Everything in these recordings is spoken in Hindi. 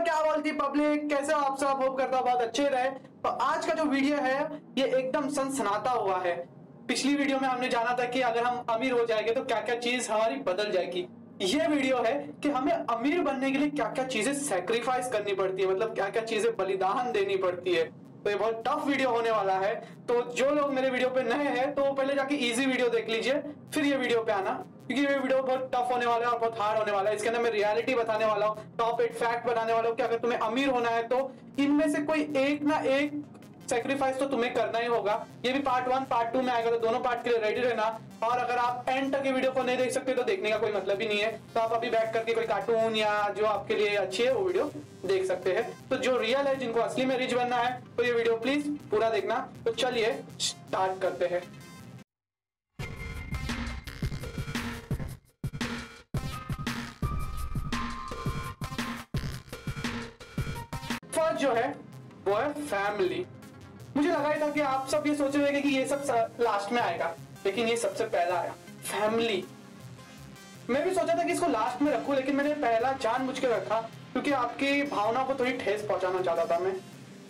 नमस्कार, क्या हाल थी पब्लिक, कैसे आप सब? होप करता बहुत अच्छे रहे। तो आज का जो वीडियो है ये एकदम सनसनाता हुआ है। पिछली वीडियो में हमने जाना था कि अगर हम अमीर हो जाएंगे तो क्या क्या चीज हमारी बदल जाएगी। ये वीडियो है कि हमें अमीर बनने के लिए क्या क्या चीजें सैक्रिफाइस करनी पड़ती है, मतलब क्या क्या चीजें बलिदान देनी पड़ती है। तो ये बहुत टफ वीडियो होने वाला है, तो जो लोग मेरे वीडियो पे नए हैं तो पहले जाके इजी वीडियो देख लीजिए, फिर ये वीडियो पे आना, क्योंकि ये वीडियो बहुत टफ होने वाला है और बहुत हार्ड होने वाला है। इसके अंदर मैं रियलिटी बताने वाला हूँ, टॉप 8 फैक्ट बताने वाला हूँ कि अगर तुम्हें अमीर होना है तो इनमें से कोई एक ना एक सैक्रिफाइस तो तुम्हें करना ही होगा। ये भी पार्ट 1 पार्ट 2 में आएगा, तो दोनों पार्ट के लिए रेडी रहना। और अगर आप एंड तक ये वीडियो को नहीं देख सकते तो देखने का कोई मतलब ही नहीं है, तो आप अभी बैक करके कोई कार्टून या जो आपके लिए अच्छी है वो वीडियो देख सकते हैं। तो जो रियल है, जिनको असली में रिच बनना है, तो ये वीडियो प्लीज पूरा देखना। तो चलिए स्टार्ट करते हैं। फर्स्ट जो है वो है फैमिली। मुझे लगा था कि आप सब ये सोच रहे होंगे कि ये सब लास्ट में आएगा, लेकिन ये सबसे पहला आया, फैमिली। मैं भी सोचा था कि इसको लास्ट में रखूं, लेकिन मैंने पहला जानबूझ के रखा क्योंकि आपकी भावना को थोड़ी ठेस पहुंचाना चाहता था मैं।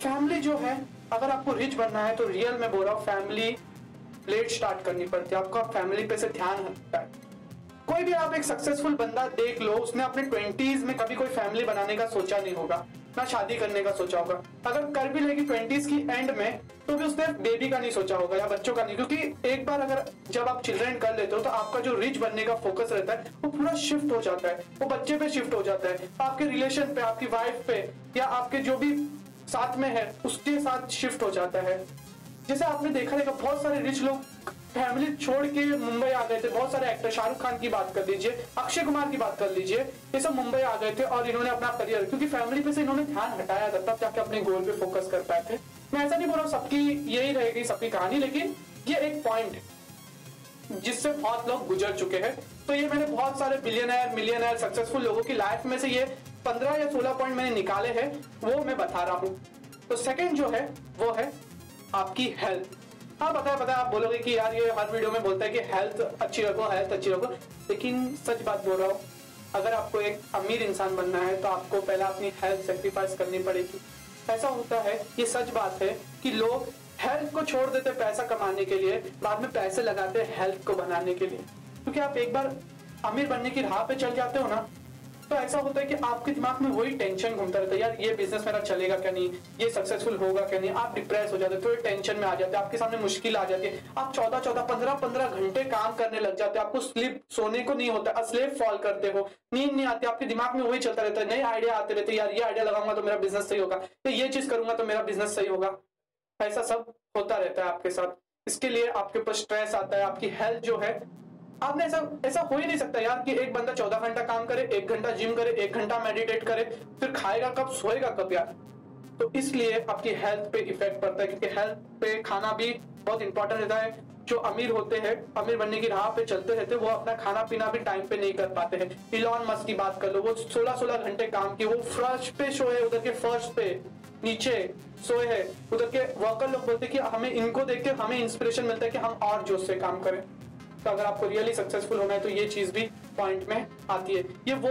फैमिली जो है, अगर आपको रिच बनना है तो रियल में बोल रहा हूँ, फैमिली लेट स्टार्ट करनी पड़ती है। आपको फैमिली पे से ध्यान रखता है। कोई भी आप एक सक्सेसफुल बंदा देख लो, उसने अपने 20s में कभी कोई फैमिली बनाने का सोचा नहीं होगा, ना शादी करने का सोचा होगा। अगर कर भी लेगी 20s की एंड में तो भी उसने बेबी का नहीं सोचा होगा या बच्चों का नहीं, क्योंकि एक बार अगर जब आप चिल्ड्रन कर लेते हो तो आपका जो रिच बनने का फोकस रहता है वो पूरा शिफ्ट हो जाता है, वो बच्चे पे शिफ्ट हो जाता है, आपके रिलेशन पे, आपकी वाइफ पे या आपके जो भी साथ में है उसके साथ शिफ्ट हो जाता है। जैसे आपने देखा है कि बहुत सारे रिच लोग फैमिली छोड़ के मुंबई आ गए थे। बहुत सारे एक्टर, शाहरुख खान की बात कर लीजिए, अक्षय कुमार की बात कर लीजिए, ये सब मुंबई आ गए थे और इन्होंने अपना करियर, क्योंकि फैमिली पे से इन्होंने ध्यान हटाया था, तब जाके अपने गोल पे फोकस कर पाए थे। मैं ऐसा नहीं बोल रहा हूँ सबकी यही रहेगी सबकी कहानी, लेकिन ये एक पॉइंट है जिससे बहुत लोग गुजर चुके हैं। तो ये मैंने बहुत सारे बिलियनर, मिलियनर, सक्सेसफुल लोगों की लाइफ में से ये 15 या 16 पॉइंट मैंने निकाले हैं, वो मैं बता रहा हूँ। तो सेकेंड जो है वो है आपकी हेल्थ। हाँ, पता है आप बोलोगे कि यार ये हर वीडियो में बोलता है कि हेल्थ अच्छी रखो, हेल्थ अच्छी रखो, लेकिन सच बात बोल रहा हूँ, अगर आपको एक अमीर इंसान बनना है तो आपको पहला अपनी हेल्थ सेक्रीफाइस करनी पड़ेगी। ऐसा होता है, ये सच बात है कि लोग हेल्थ को छोड़ देते पैसा कमाने के लिए, बाद में पैसे लगाते हेल्थ को बनाने के लिए। क्योंकि आप एक बार अमीर बनने की राह पे चल जाते हो ना, तो ऐसा होता है कि आपके दिमाग में वही टेंशन घूमता रहता है, यार ये बिजनेस मेरा चलेगा क्या नहीं, ये सक्सेसफुल होगा क्या नहीं। आप डिप्रेस हो जाते हो, थोड़ी टेंशन में आ जाते हो, आपके सामने मुश्किल आ जाती है, आप 14-14, 15-15 घंटे काम करने लग जाते हो, आपको स्लिप, सोने को नहीं होता, अस्लेप फॉल करते हो, नींद नहीं आती, आपके दिमाग में वही चलता रहता है, नए आइडिया आते रहते, यार ये आइडिया लगाऊंगा तो मेरा बिजनेस सही होगा, तो ये चीज करूंगा तो मेरा बिजनेस सही होगा। ऐसा सब होता रहता है आपके साथ। इसके लिए आपके ऊपर स्ट्रेस आता है। आपकी हेल्थ जो है, आपने ऐसा हो ही नहीं सकता यार कि एक बंदा 14 घंटा काम करे, 1 घंटा जिम करे, 1 घंटा मेडिटेट करे, फिर खाएगा कब, सोएगा कब यार। तो इसलिए आपकी हेल्थ पे इफेक्ट पड़ता है, क्योंकि हेल्थ पे खाना भी बहुत इंपॉर्टेंट रहता है। जो अमीर होते हैं, अमीर बनने की राह पे चलते रहते हैं, वो अपना खाना पीना भी टाइम पे नहीं कर पाते हैं। इलॉन मस्क की बात कर लो, वो 16-16 घंटे काम किए, वो फर्श पे सोए, उधर के फर्श पे नीचे सोए है। उधर के वर्कर लोग बोलते हैं कि हमें इनको देख के हमें इंस्पिरेशन मिलता है कि हम और जोश से काम करें। तो अगर आपको रियली सक्सेसफुल होना है तो ये चीज भी पॉइंट में आती है। ये वो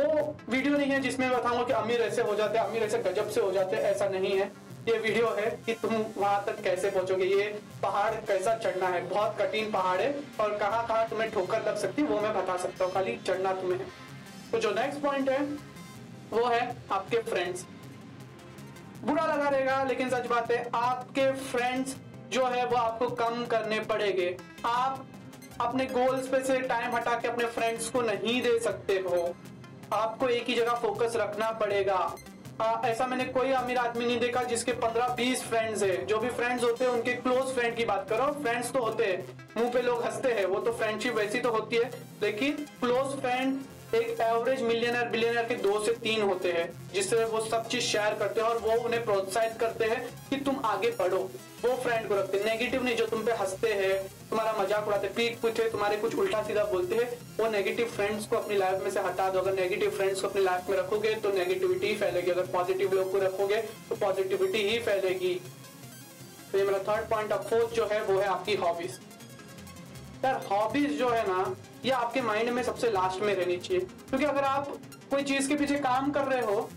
वीडियो नहीं है जिसमें बताऊंगा कि अमीर ऐसे हो जाते हैं, अमीर ऐसे गजब से हो जाते हैं, ऐसा नहीं है। ये वीडियो है कि तुम वहां तक कैसे पहुंचोगे, ये पहाड़ कैसा चढ़ना है, बहुत कठिन पहाड़ है और कहाँ तुम्हें ठोकर लग सकती है वो मैं बता सकता हूँ, खाली चढ़ना तुम्हें। तो जो नेक्स्ट पॉइंट है वो है आपके फ्रेंड्स। बुरा लगा रहेगा लेकिन सच बात है, आपके फ्रेंड्स जो है वो आपको कम करने पड़ेंगे। आप अपने गोल्स पे से टाइम हटा के अपने फ्रेंड्स को नहीं दे सकते हो, आपको एक ही जगह फोकस रखना पड़ेगा। ऐसा मैंने कोई अमीर आदमी नहीं देखा जिसके 15-20 फ्रेंड्स है। जो भी फ्रेंड्स होते हैं उनके क्लोज फ्रेंड की बात करो, फ्रेंड्स तो होते हैं, मुंह पे लोग हंसते हैं, वो तो फ्रेंडशिप वैसी तो होती है, लेकिन क्लोज फ्रेंड एक एवरेज मिलियनर, बिलियनर के 2 से 3 होते हैं जिससे वो सब चीज शेयर करते हैं और वो उन्हें प्रोत्साहित करते हैं कि तुम आगे बढ़ो। वो फ्रेंड को रखते, नेगेटिव नहीं, जो तुम पे हंसते हैं, तुम्हारा मजाक उड़ाते, पीठ पूछे, तुम्हारे कुछ उल्टा सीधा बोलते हैं, वो नेगेटिव फ्रेंड्स को अपनी लाइफ में से हटा दो। अगर नेगेटिव फ्रेंड्स को अपनी लाइफ में रखोगे तो नेगेटिविटी फैलेगी, अगर पॉजिटिव लोग को रखोगे तो पॉजिटिविटी ही फैलेगी। तो ये मेरा थर्ड पॉइंट। अब फोर्थ जो है वो है आपकी हॉबीज। यार हॉबीज जो है ना, ये आपके माइंड में सबसे लास्ट में रहनी चाहिए, क्योंकि अगर आप कोई चीज के पीछे काम कर रहे हो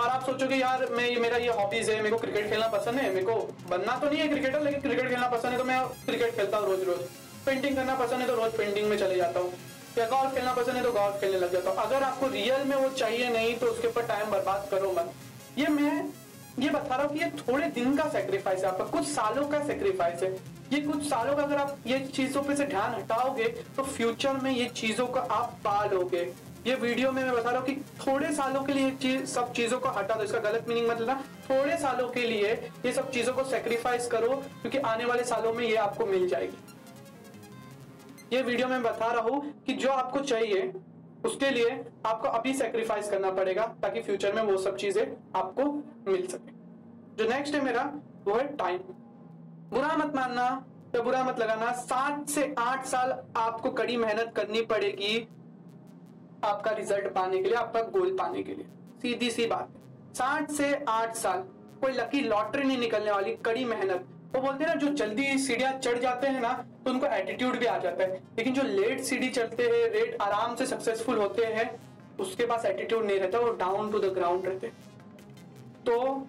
और आप सोचोगे यार मैं मेरा ये हॉबीज है, मेरे को क्रिकेट खेलना पसंद है, मेरे को बनना तो नहीं है क्रिकेटर लेकिन क्रिकेट खेलना पसंद है तो मैं क्रिकेट खेलता हूँ रोज रोज, पेंटिंग करना पसंद है तो रोज पेंटिंग में चले जाता हूँ, या गोल्फ खेलना पसंद है तो गोल्फ खेलने लग जाता हूँ। अगर आपको रियल में वो चाहिए नहीं तो उसके ऊपर टाइम बर्बाद करो मत। ये मैं ये बता रहा हूँ कि ये थोड़े दिन का सेक्रीफाइस है आपका, कुछ सालों का सेक्रीफाइस है, ये कुछ सालों का अगर आप ये चीजों पे से ध्यान हटाओगे तो फ्यूचर में ये चीजों का आप पा लोगे। ये वीडियो में मैं बता रहा हूँ कि थोड़े सालों के लिए सब चीजों को हटा दो, इसका गलत मीनिंग मत लेना, थोड़े सालों के लिए ये सब चीजों को सेक्रीफाइस करो क्योंकि आने वाले सालों में ये आपको मिल जाएगी। ये वीडियो में बता रहा हूँ कि जो आपको चाहिए उसके लिए आपको अभी सेक्रीफाइस करना पड़ेगा ताकि फ्यूचर में वो सब चीजें आपको मिल सके। जो नेक्स्ट है मेरा वो है टाइम। बुरा मत मानना या बुरा मत लगाना, 7 से 8 साल आपको कड़ी मेहनत करनी पड़ेगी आपका रिजल्ट पाने के लिए, आपका गोल पाने के लिए। सीधी सी बात है, 7 से 8 साल, कोई लकी लॉटरी नहीं निकलने वाली, कड़ी मेहनत। वो बोलते हैं ना जो जल्दी सीढ़ियां चढ़ जाते हैं ना तो उनको एटीट्यूड भी आ जाता है, लेकिन जो लेट सीढ़ी चढ़ते हैं, लेट आराम से सक्सेसफुल होते हैं, उसके पास एटीट्यूड नहीं रहता, वो डाउन टू द ग्राउंड रहते। तो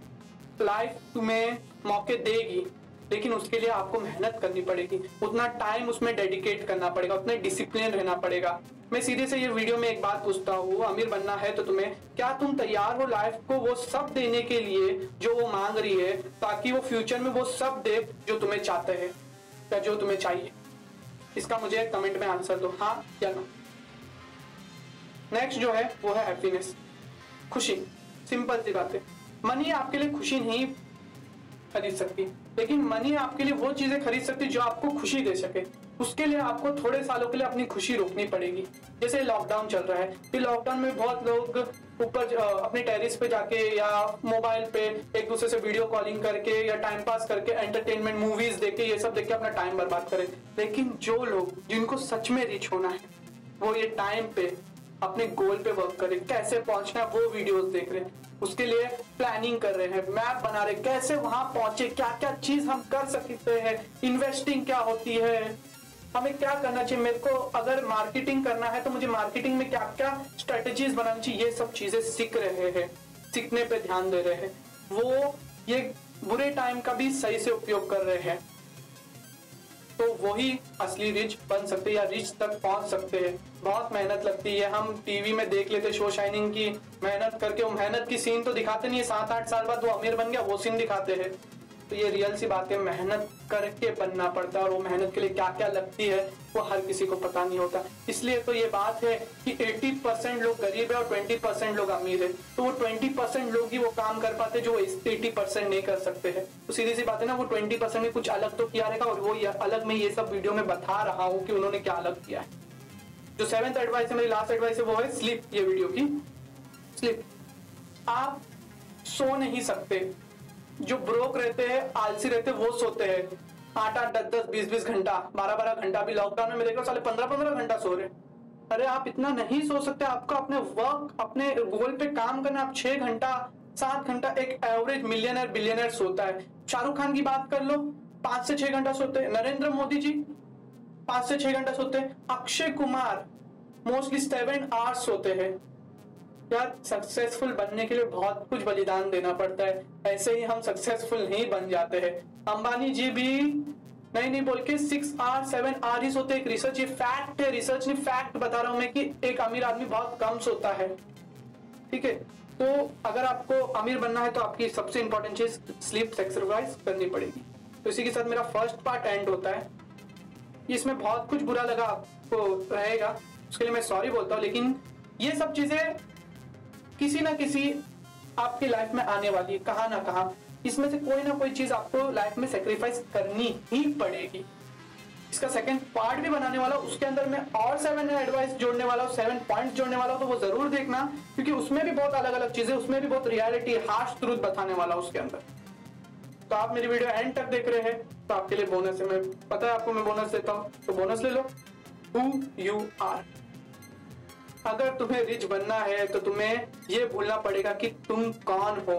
लाइफ तुम्हें मौके देगी लेकिन उसके लिए आपको मेहनत करनी पड़ेगी, उतना टाइम उसमें डेडिकेट करना पड़ेगा, उतना डिसिप्लिन रहना पड़ेगा। मैं सीधे से ये वीडियो में एक बात पूछता हूँ, अमीर बनना है तो तुम्हें, क्या तुम तैयार हो लाइफ को वो सब देने के लिए जो वो मांग रही है ताकि वो फ्यूचर में वो सब दे जो तुम्हें चाहते हैं या जो तुम्हें चाहिए? इसका मुझे कमेंट में आंसर दो, हाँ या ना। नेक्स्ट जो है वो है हैप्पीनेस, खुशी। सिंपल सी बात है, मनी आपके लिए खुशी नहीं खरीद सकती लेकिन मनी आपके लिए वो चीजें खरीद सकती जो आपको खुशी दे सके। उसके लिए आपको थोड़े सालों के लिए अपनी खुशी रोकनी पड़ेगी। जैसे लॉकडाउन चल रहा है, ये लॉकडाउन में बहुत लोग ऊपर अपने टेरेस पे जाके या मोबाइल पे एक दूसरे से वीडियो कॉलिंग करके या टाइम पास करके एंटरटेनमेंट मूवीज देख के ये सब देख के अपना टाइम बर्बाद करें। लेकिन जो लोग जिनको सच में रीच होना है वो ये टाइम पे अपने गोल पे वर्क करें, कैसे पहुंचना है वो वीडियोज देख रहे हैं, उसके लिए प्लानिंग कर रहे हैं, मैप बना रहे कैसे वहां पहुंचे, क्या क्या चीज हम कर सकते हैं, इन्वेस्टिंग क्या होती है, हमें क्या करना चाहिए, मेरे को अगर मार्केटिंग करना है तो मुझे मार्केटिंग में क्या क्या स्ट्रेटेजीज बनानी चाहिए, ये सब चीजें सीख रहे हैं, सीखने पे ध्यान दे रहे हैं। वो ये बुरे टाइम का भी सही से उपयोग कर रहे हैं तो वही असली रिच बन सकते या रिच तक पहुंच सकते हैं। बहुत मेहनत लगती है, हम टीवी में देख लेते शो शाइनिंग की, मेहनत करके वो मेहनत की सीन तो दिखाते नहीं है, 7-8 साल बाद वो अमीर बन गया वो सीन दिखाते हैं। तो ये रियल सी बात है, मेहनत करके बनना पड़ता है और वो मेहनत के लिए क्या क्या लगती है वो हर किसी को पता नहीं होता। इसलिए तो ये बात है कि 80% लोग गरीब है और 20% लोग अमीर है, तो वो 20% लोग ही वो काम कर पाते जो 80% नहीं कर सकते हैं। तो सीधी सी बात है ना, वो 20% में कुछ अलग तो किया रहेगा और वो अलग में ये सब वीडियो में बता रहा हूँ कि उन्होंने क्या अलग किया है। जो 7th एडवाइस है, मेरी लास्ट एडवाइस है, वो है स्लीप। ये वीडियो की स्लीप, आप सो नहीं सकते। जो ब्रोक रहते हैं, आलसी रहते हैं, वो सोते हैं 8-8, 10-10, 20-20 घंटा, 12-12 घंटा भी लॉकडाउन में देखो साले 15-15 घंटा सो रहे। अरे आप इतना नहीं सो सकते, आपको अपने वर्क अपने गोल पे काम करना। आप 6 घंटा 7 घंटा एक एवरेज मिलियनर बिलियनर सोता है। शाहरुख खान की बात कर लो, 5 से 6 घंटा सोते हैं। नरेंद्र मोदी जी 5 से 6 घंटा सोते हैं। अक्षय कुमार मोस्टली 7 आवर्स सोते हैं। यार सक्सेसफुल बनने के लिए बहुत कुछ बलिदान देना पड़ता है, ऐसे ही हम सक्सेसफुल नहीं बन जाते हैं। अंबानी जी भी नहीं बोल के 6 आवर 7 आवर ही सोते। एक रिसर्च, ये फैक्ट है, रिसर्च नहीं फैक्ट बता रहा हूं मैं, कि एक अमीर आदमी बहुत कम सोता है। ठीक है, तो अगर आपको अमीर बनना है तो आपकी सबसे इंपॉर्टेंट चीज स्लीप सेक्रीफाइस करनी पड़ेगी। तो इसी के साथ मेरा फर्स्ट पार्ट एंड होता है। इसमें बहुत कुछ बुरा लगा आपको रहेगा, उसके लिए मैं सॉरी बोलता हूँ, लेकिन ये सब चीजें किसी ना किसी आपकी लाइफ में आने वाली है, कहाँ ना कहाँ। इसमें से कोई ना कोई चीज आपको लाइफ में सेक्रीफाइस करनी ही पड़ेगी। इसका सेकंड पार्ट भी बनाने वाला, उसके अंदर मैं और 7 एडवाइस जोड़ने वाला हूँ, 7 पॉइंट जोड़ने वाला हूँ, तो वो जरूर देखना क्योंकि उसमें भी बहुत अलग अलग चीजें, उसमें भी बहुत रियलिटी हार्श ट्रूथ बताने वाला उसके अंदर। तो आप मेरी वीडियो एंड तक देख रहे हैं तो आपके लिए बोनस है। मैं पता है आपको मैं बोनस देता हूँ, तो बोनस ले लो, हू यू आर। अगर तुम्हें रिच बनना है तो तुम्हें ये भूलना पड़ेगा कि तुम कौन हो।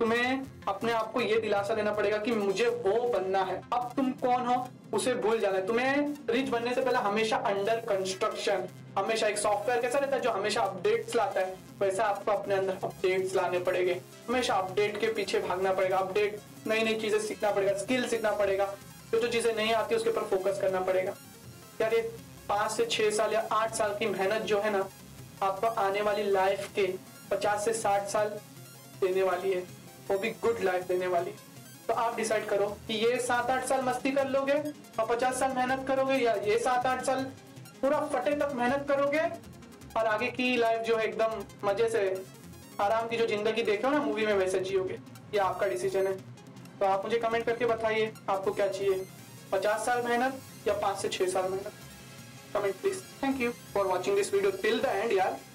तुम्हें अपने आप को ये दिलासा देना पड़ेगा कि मुझे वो बनना है, अब तुम कौन हो उसे भूल जाना है। तुम्हें रिच बनने से पहले हमेशा अंडर कंस्ट्रक्शन, हमेशा एक सॉफ्टवेयर कैसा रहता है जो हमेशा अपडेट्स लाता है, वैसा आपको अपने अंदर अपडेट्स लाने पड़ेंगे, हमेशा अपडेट के पीछे भागना पड़ेगा, अपडेट नई नई चीजें सीखना पड़ेगा, स्किल सीखना पड़ेगा, जो जो चीजें नहीं आती उसके ऊपर फोकस करना पड़ेगा। यार ये 5 से 6 साल या 8 साल की मेहनत जो है ना आपको आने वाली लाइफ के 50 से 60 साल देने वाली है, वो भी गुड लाइफ देने वाली है। तो आप डिसाइड करो कि ये 7-8 साल मस्ती कर लोगे और 50 साल मेहनत करोगे, या ये 7-8 साल पूरा फटे तक मेहनत करोगे और आगे की लाइफ जो है एकदम मजे से आराम की जो जिंदगी देखे हो ना मूवी में वैसे जियोगे। ये आपका डिसीजन है। तो आप मुझे कमेंट करके बताइए आपको क्या चाहिए, 50 साल मेहनत या 5 से 6 साल मेहनत। Comment please. Thank you for watching this video till the end यार।